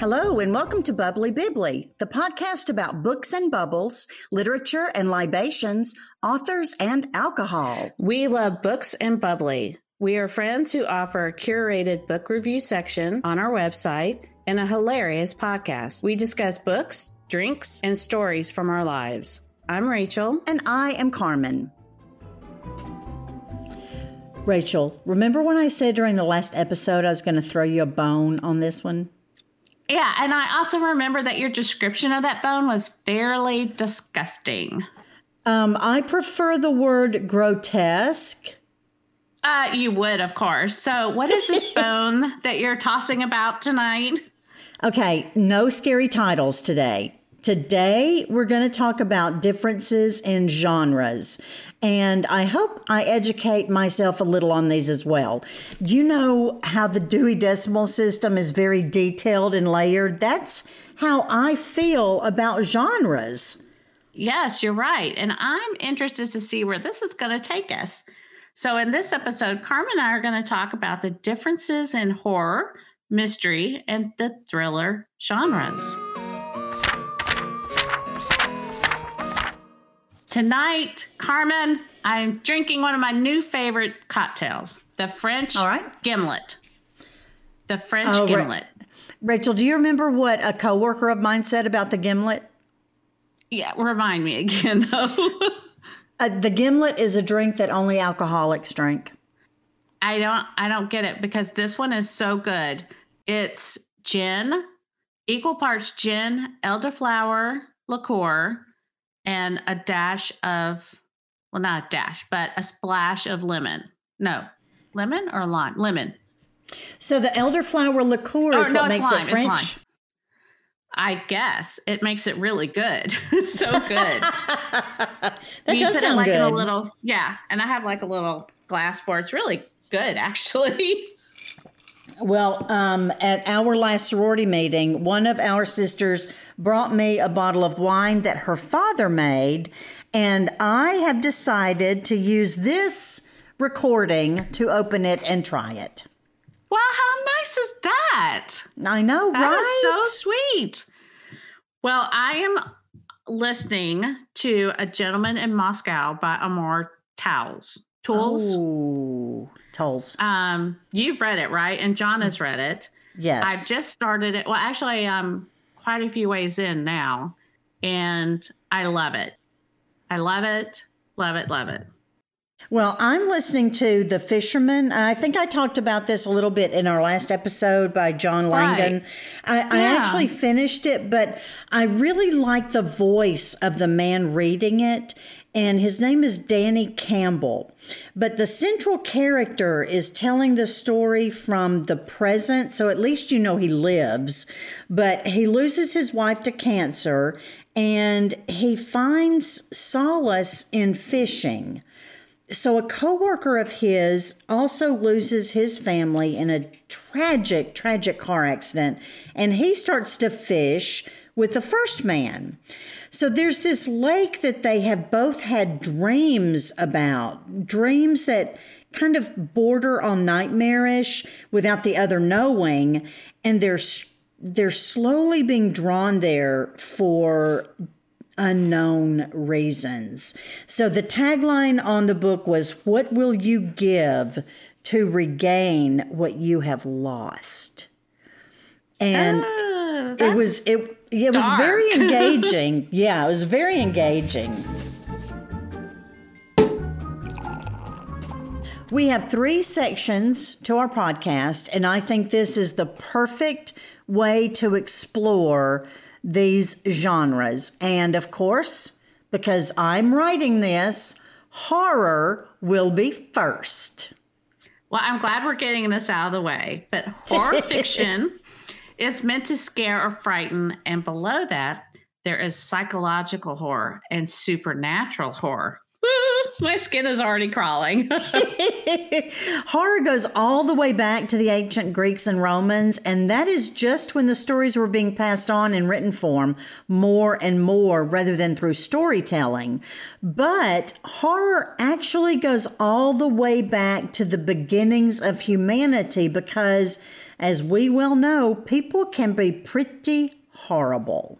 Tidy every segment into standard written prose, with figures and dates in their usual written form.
Hello and welcome to Bubbly Bibbly, the podcast about books and bubbles, literature and libations, authors and alcohol. We love books and bubbly. We are friends who offer a curated book review section on our website and a hilarious podcast. We discuss books, drinks, and stories from our lives. I'm Rachel. And I am Carmen. Rachel, remember when I said during the last episode I was going to throw you a bone on this one? Yeah, and I also remember that your description of that bone was fairly disgusting. I prefer the word grotesque. You would, of course. So what is this bone that you're tossing about tonight? Okay, no scary titles today. Today, we're going to talk about differences in genres, and I hope I educate myself a little on these as well. You know how the Dewey Decimal System is very detailed and layered? That's how I feel about genres. Yes, you're right, and I'm interested to see where this is going to take us. So in this episode, Carmen and I are going to talk about the differences in horror, mystery, and the thriller genres. Tonight, Carmen, I'm drinking one of my new favorite cocktails, the French Gimlet. The French Gimlet. Rachel, do you remember what a coworker of mine said about the Gimlet? Yeah, remind me again, though. The Gimlet is a drink that only alcoholics drink. I don't get it because this one is so good. It's gin, equal parts gin, elderflower liqueur, and a dash of, well, not a dash, but a splash of lemon. No, lemon or lime? Lemon. So the elderflower liqueur is what makes it French? I guess. It makes it really good. It's so good. That does sound good. In a little, yeah, and I have like a little glass for it. It's really good, actually. Well, at our last sorority meeting, one of our sisters brought me a bottle of wine that her father made, and I have decided to use this recording to open it and try it. Wow, how nice is that? I know, that right? That is so sweet. Well, I am listening to A Gentleman in Moscow by Amor Towles. Towles. You've read it, right? And John has read it. Yes. I've just started it. Well, actually, I'm quite a few ways in now, and I love it. I love it, love it, love it. Well, I'm listening to The Fisherman. I think I talked about this a little bit in our last episode by John Langdon. Right. I actually finished it, but I really like the voice of the man reading it. And his name is Danny Campbell. But the central character is telling the story from the present. So at least you know he lives. But he loses his wife to cancer. And he finds solace in fishing. So a coworker of his also loses his family in a tragic, tragic car accident. And he starts to fish with the first man. So there's this lake that they have both had dreams about, dreams that kind of border on nightmarish without the other knowing, and they're slowly being drawn there for unknown reasons. So the tagline on the book was, "What will you give to regain what you have lost?" And it was dark. Very engaging. Yeah, it was very engaging. We have three sections to our podcast, and I think this is the perfect way to explore these genres. And of course, because I'm writing this, horror will be first. Well, I'm glad we're getting this out of the way, but horror fiction is meant to scare or frighten, and below that, there is psychological horror and supernatural horror. My skin is already crawling. Horror goes all the way back to the ancient Greeks and Romans, and that is just when the stories were being passed on in written form more and more rather than through storytelling. But horror actually goes all the way back to the beginnings of humanity because, as we well know, people can be pretty horrible.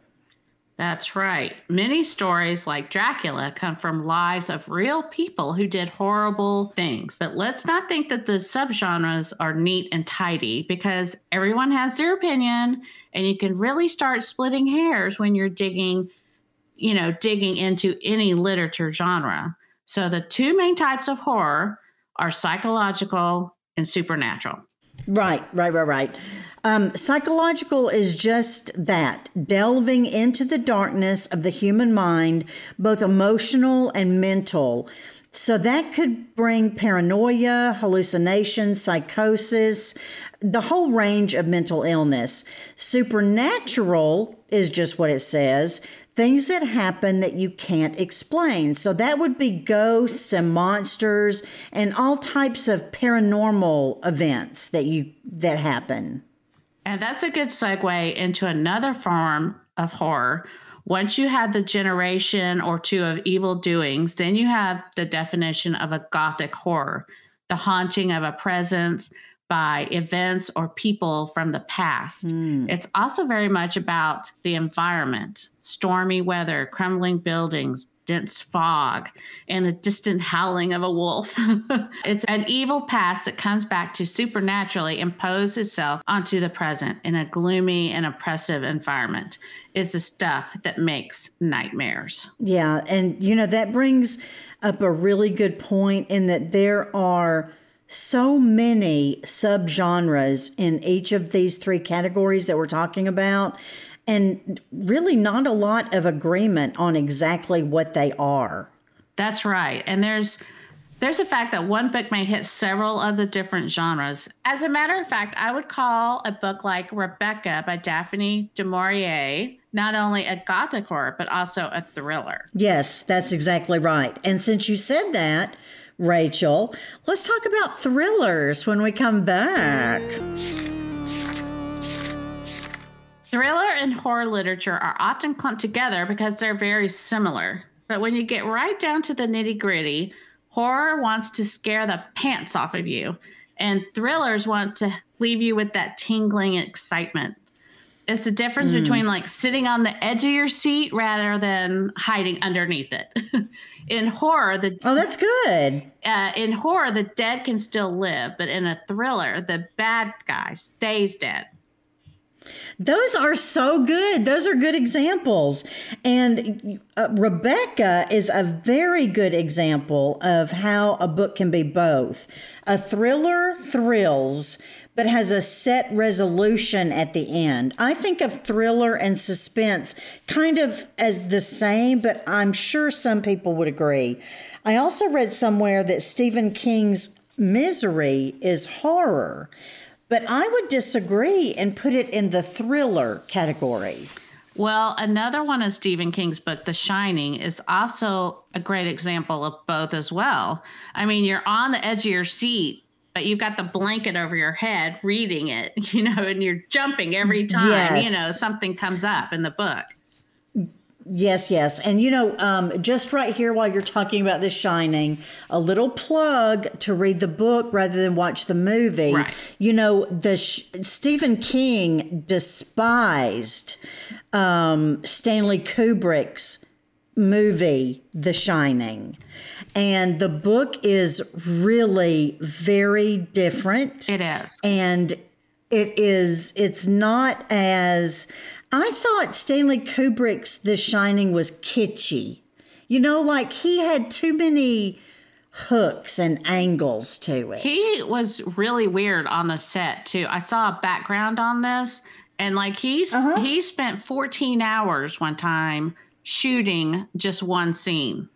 That's right. Many stories like Dracula come from lives of real people who did horrible things. But let's not think that the subgenres are neat and tidy because everyone has their opinion and you can really start splitting hairs when you're digging into any literature genre. So the two main types of horror are psychological and supernatural. Right. Psychological is just that, delving into the darkness of the human mind, both emotional and mental. So that could bring paranoia, hallucinations, psychosis, the whole range of mental illness. Supernatural is just what it says, things that happen that you can't explain. So that would be ghosts and monsters and all types of paranormal events that happen. And that's a good segue into another form of horror. Once you have the generation or two of evil doings, then you have the definition of a gothic horror, the haunting of a presence by events or people from the past. Mm. It's also very much about the environment, stormy weather, crumbling buildings, dense fog, and the distant howling of a wolf. It's an evil past that comes back to supernaturally impose itself onto the present in a gloomy and oppressive environment. Is the stuff that makes nightmares. Yeah, and that brings up a really good point in that there are so many subgenres in each of these three categories that we're talking about, and really not a lot of agreement on exactly what they are. That's right. And there's the fact that one book may hit several of the different genres. As a matter of fact, I would call a book like Rebecca by Daphne du Maurier not only a gothic horror, but also a thriller. Yes, that's exactly right. And since you said that, Rachel, let's talk about thrillers when we come back. Thriller and horror literature are often clumped together because they're very similar. But when you get right down to the nitty-gritty, horror wants to scare the pants off of you, and thrillers want to leave you with that tingling excitement. It's the difference between like sitting on the edge of your seat rather than hiding underneath it. In horror, the dead can still live, but in a thriller, the bad guy stays dead. Those are so good. Those are good examples. And Rebecca is a very good example of how a book can be both. A thriller thrills, but has a set resolution at the end. I think of thriller and suspense kind of as the same, but I'm sure some people would agree. I also read somewhere that Stephen King's Misery is horror, but I would disagree and put it in the thriller category. Well, another one of Stephen King's book, The Shining, is also a great example of both as well. I mean, you're on the edge of your seat, but you've got the blanket over your head reading it, and you're jumping every time, yes. Something comes up in the book. Yes. And, just right here while you're talking about The Shining, a little plug to read the book rather than watch the movie. Right. Stephen King despised Stanley Kubrick's movie, The Shining. And the book is really very different. It is. And it's not as... I thought Stanley Kubrick's The Shining was kitschy. Like he had too many hooks and angles to it. He was really weird on the set, too. I saw a background on this, and he spent 14 hours one time shooting just one scene.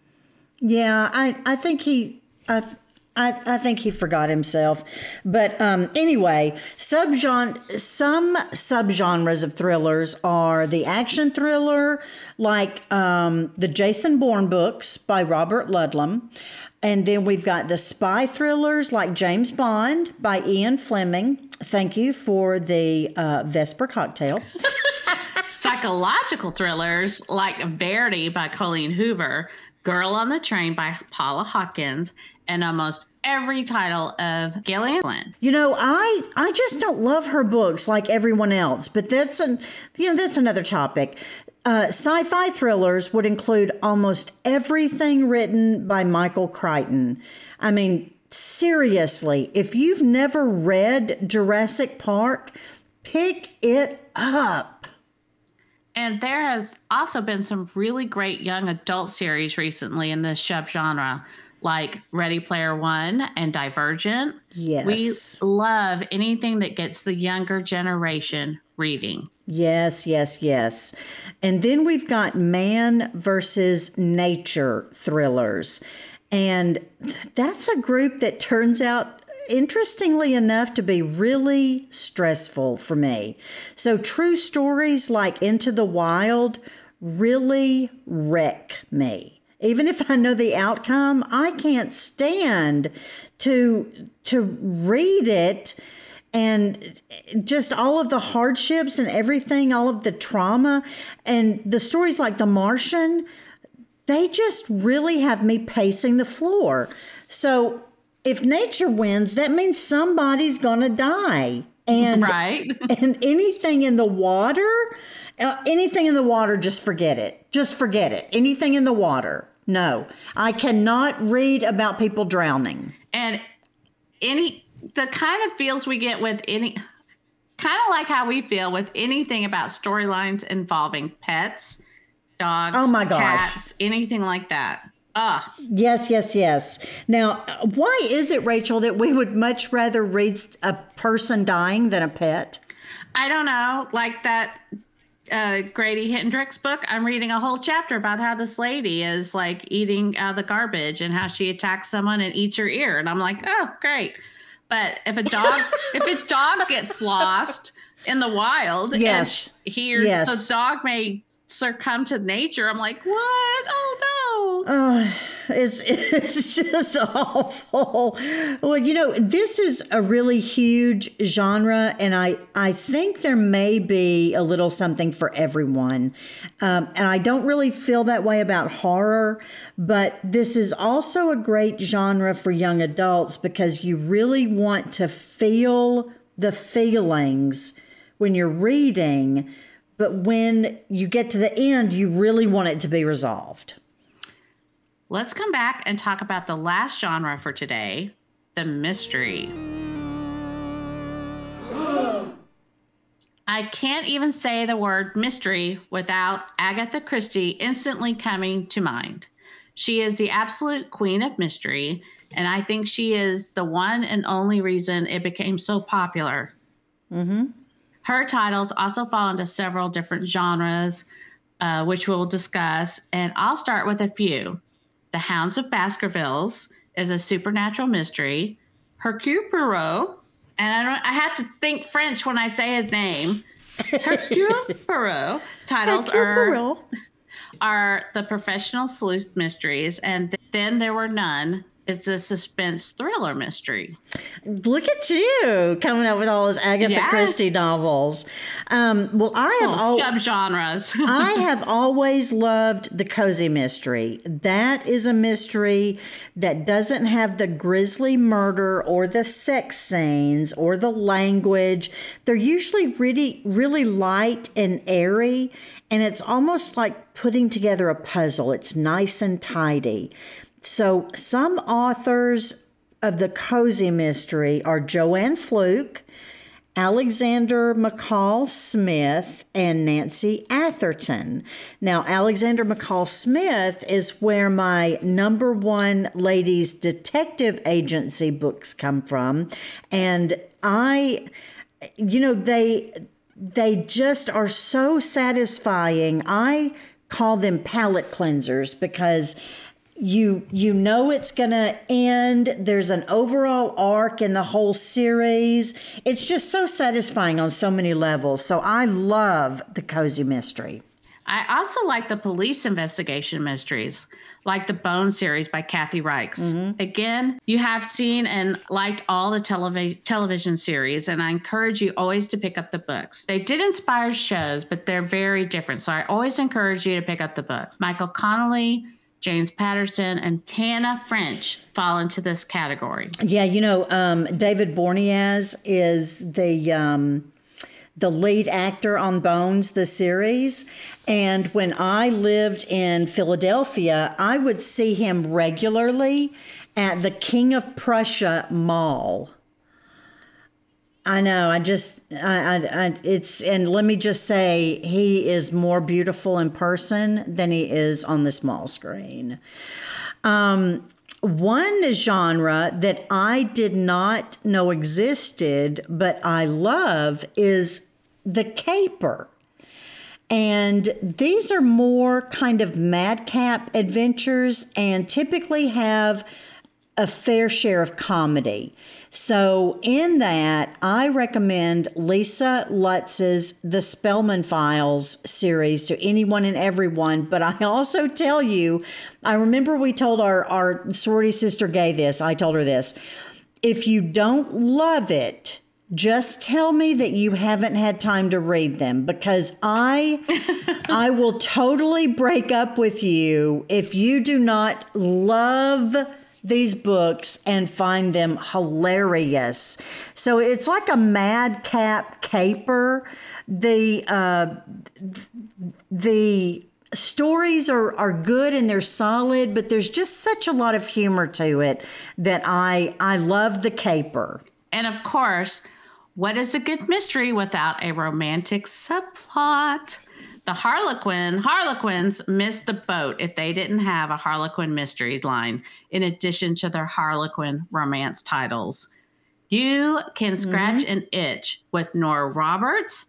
Yeah, I think he forgot himself. But anyway, some subgenres of thrillers are the action thriller, like the Jason Bourne books by Robert Ludlum, And then we've got the spy thrillers like James Bond by Ian Fleming. Thank you for the Vesper cocktail. Psychological thrillers like Verity by Colleen Hoover, Girl on the Train by Paula Hawkins, and almost every title of Gillian Flynn. You know, I just don't love her books like everyone else, but that's another topic. Sci-fi thrillers would include almost everything written by Michael Crichton. I mean, seriously, if you've never read Jurassic Park, pick it up. And there has also been some really great young adult series recently in this subgenre, like Ready Player One and Divergent. Yes. We love anything that gets the younger generation reading. Yes, yes, yes. And then we've got man versus nature thrillers. And that's a group that turns out, interestingly enough, to be really stressful for me. So true stories like Into the Wild really wreck me. Even if I know the outcome, I can't stand to read it. And just all of the hardships and everything, all of the trauma, and the stories like The Martian, they just really have me pacing the floor. So if nature wins, that means somebody's going to die. And, right. And anything in the water, just forget it. Just forget it. Anything in the water. No, I cannot read about people drowning. And the kind of feels we get with kind of like how we feel with anything about storylines involving pets, dogs, oh my gosh, cats, anything like that. Ugh. Yes, yes, yes. Now, why is it, Rachel, that we would much rather read a person dying than a pet? I don't know. Like that Grady Hendrix book, I'm reading a whole chapter about how this lady is like eating out of the garbage and how she attacks someone and eats her ear. And I'm like, oh, great. But if a dog gets lost in the wild, yes, and here, yes, the dog may succumb to nature. I'm like, what? Oh no! It's just awful. Well, you know, this is a really huge genre, and I think there may be a little something for everyone. And I don't really feel that way about horror, but this is also a great genre for young adults because you really want to feel the feelings when you're reading. But when you get to the end, you really want it to be resolved. Let's come back and talk about the last genre for today, the mystery. I can't even say the word mystery without Agatha Christie instantly coming to mind. She is the absolute queen of mystery, and I think she is the one and only reason it became so popular. Mm-hmm. Her titles also fall into several different genres, which we'll discuss, and I'll start with a few. The Hounds of Baskervilles is a supernatural mystery. Hercule Poirot, and I have to think French when I say his name. Hercule Poirot titles are the professional sleuth mysteries, and Then There Were None. It's a suspense thriller mystery. Look at you coming up with all those Agatha Christie novels. Subgenres. I have always loved the cozy mystery. That is a mystery that doesn't have the grisly murder or the sex scenes or the language. They're usually really, really light and airy, and it's almost like putting together a puzzle. It's nice and tidy. So some authors of the cozy mystery are Joanne Fluke, Alexander McCall-Smith, and Nancy Atherton. Now, Alexander McCall-Smith is where my number one ladies detective agency books come from. And they just are so satisfying. I call them palate cleansers because you know it's going to end. There's an overall arc in the whole series. It's just so satisfying on so many levels. So I love the cozy mystery. I also like the police investigation mysteries like the Bone series by Kathy Reichs. Mm-hmm. Again, you have seen and liked all the television series, and I encourage you always to pick up the books. They did inspire shows, but they're very different. So I always encourage you to pick up the books. Michael Connolly, James Patterson, and Tana French fall into this category. Yeah, you know, David Boreanaz is the lead actor on Bones, the series. And when I lived in Philadelphia, I would see him regularly at the King of Prussia Mall. I know. And let me just say, he is more beautiful in person than he is on the small screen. One genre that I did not know existed, but I love, is the caper. And these are more kind of madcap adventures and typically have a fair share of comedy. So in that, I recommend Lisa Lutz's The Spellman Files series to anyone and everyone. But I also tell you, I remember we told our sorority sister Gay this. I told her this. If you don't love it, just tell me that you haven't had time to read them, because I will totally break up with you if you do not love these books and find them hilarious. So it's like a madcap caper. The stories are good and they're solid, but there's just such a lot of humor to it that I love the caper. And of course, what is a good mystery without a romantic subplot? The Harlequins missed the boat if they didn't have a Harlequin mysteries line in addition to their Harlequin romance titles. You can scratch an itch with Nora Roberts,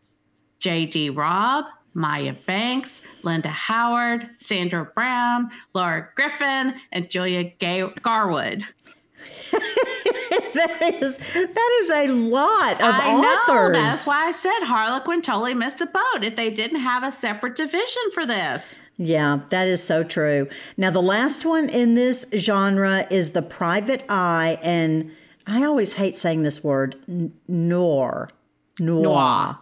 J.D. Robb, Maya Banks, Linda Howard, Sandra Brown, Laura Griffin, and Julia Garwood. that is a lot of authors. That's why I said Harlequin totally missed the boat if they didn't have a separate division for this. Yeah, that is so true. Now, the last one in this genre is The Private Eye, and I always hate saying this word, noir. Reading up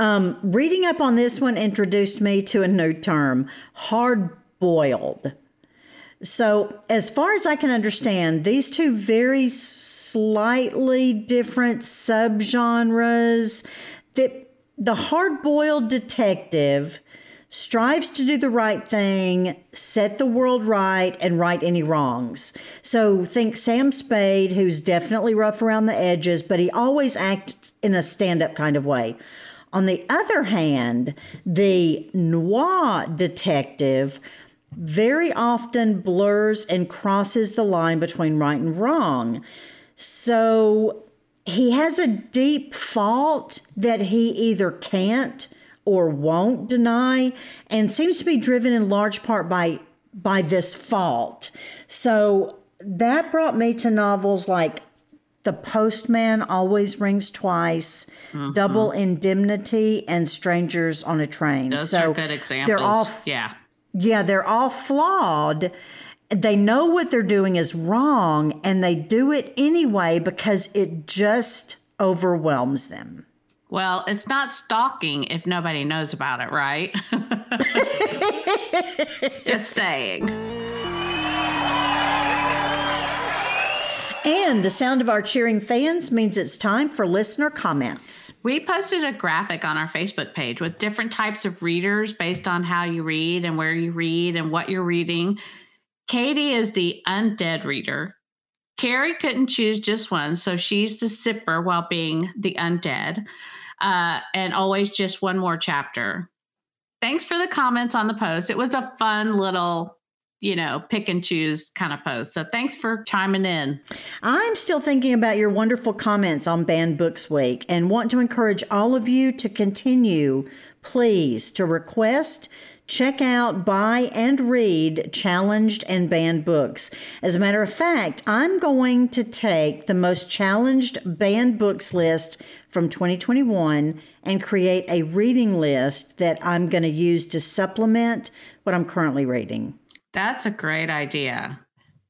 on this one introduced me to a new term, hard-boiled. So as far as I can understand, these two very slightly different subgenres, that the hard-boiled detective strives to do the right thing, set the world right, and right any wrongs. So think Sam Spade, who's definitely rough around the edges, but he always acts in a stand-up kind of way. On the other hand, the noir detective very often blurs and crosses the line between right and wrong. So he has a deep fault that he either can't or won't deny, and seems to be driven in large part by this fault. So that brought me to novels like The Postman Always Rings Twice, Double Indemnity, and Strangers on a Train. Those are good examples. They're all they're all flawed. They know what they're doing is wrong, and they do it anyway because it just overwhelms them. Well, it's not stalking if nobody knows about it, right? Just saying. And the sound of our cheering fans means it's time for listener comments. We posted a graphic on our Facebook page with different types of readers based on how you read and where you read and what you're reading. Katie is the undead reader. Carrie couldn't choose just one, so she's the sipper while being the undead. And always just one more chapter. Thanks for the comments on the post. It was a fun little, pick and choose kind of post. So thanks for chiming in. I'm still thinking about your wonderful comments on Banned Books Week and want to encourage all of you to continue, please, to request, Check out, buy, and read challenged and banned books. As a matter of fact, I'm going to take the most challenged banned books list from 2021 and create a reading list that I'm going to use to supplement what I'm currently reading. That's a great idea.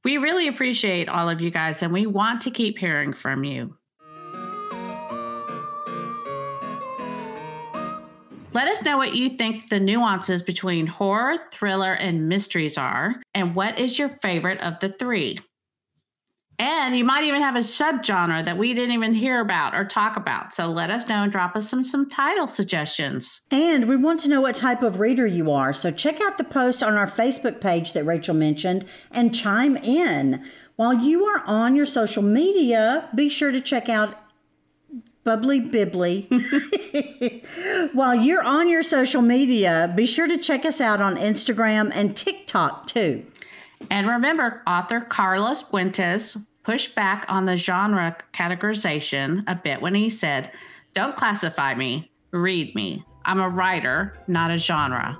We really appreciate all of you guys, and we want to keep hearing from you. Let us know what you think the nuances between horror, thriller, and mysteries are, and what is your favorite of the three. And you might even have a subgenre that we didn't even hear about or talk about. So let us know and drop us some title suggestions. And we want to know what type of reader you are. So check out the post on our Facebook page that Rachel mentioned and chime in. While you are on your social media, be sure to check out Bubbly Bibbly. While you're on your social media, be sure to check us out on Instagram and TikTok too. And remember, author Carlos Fuentes pushed back on the genre categorization a bit when he said, "Don't classify me, read me. I'm a writer, not a genre."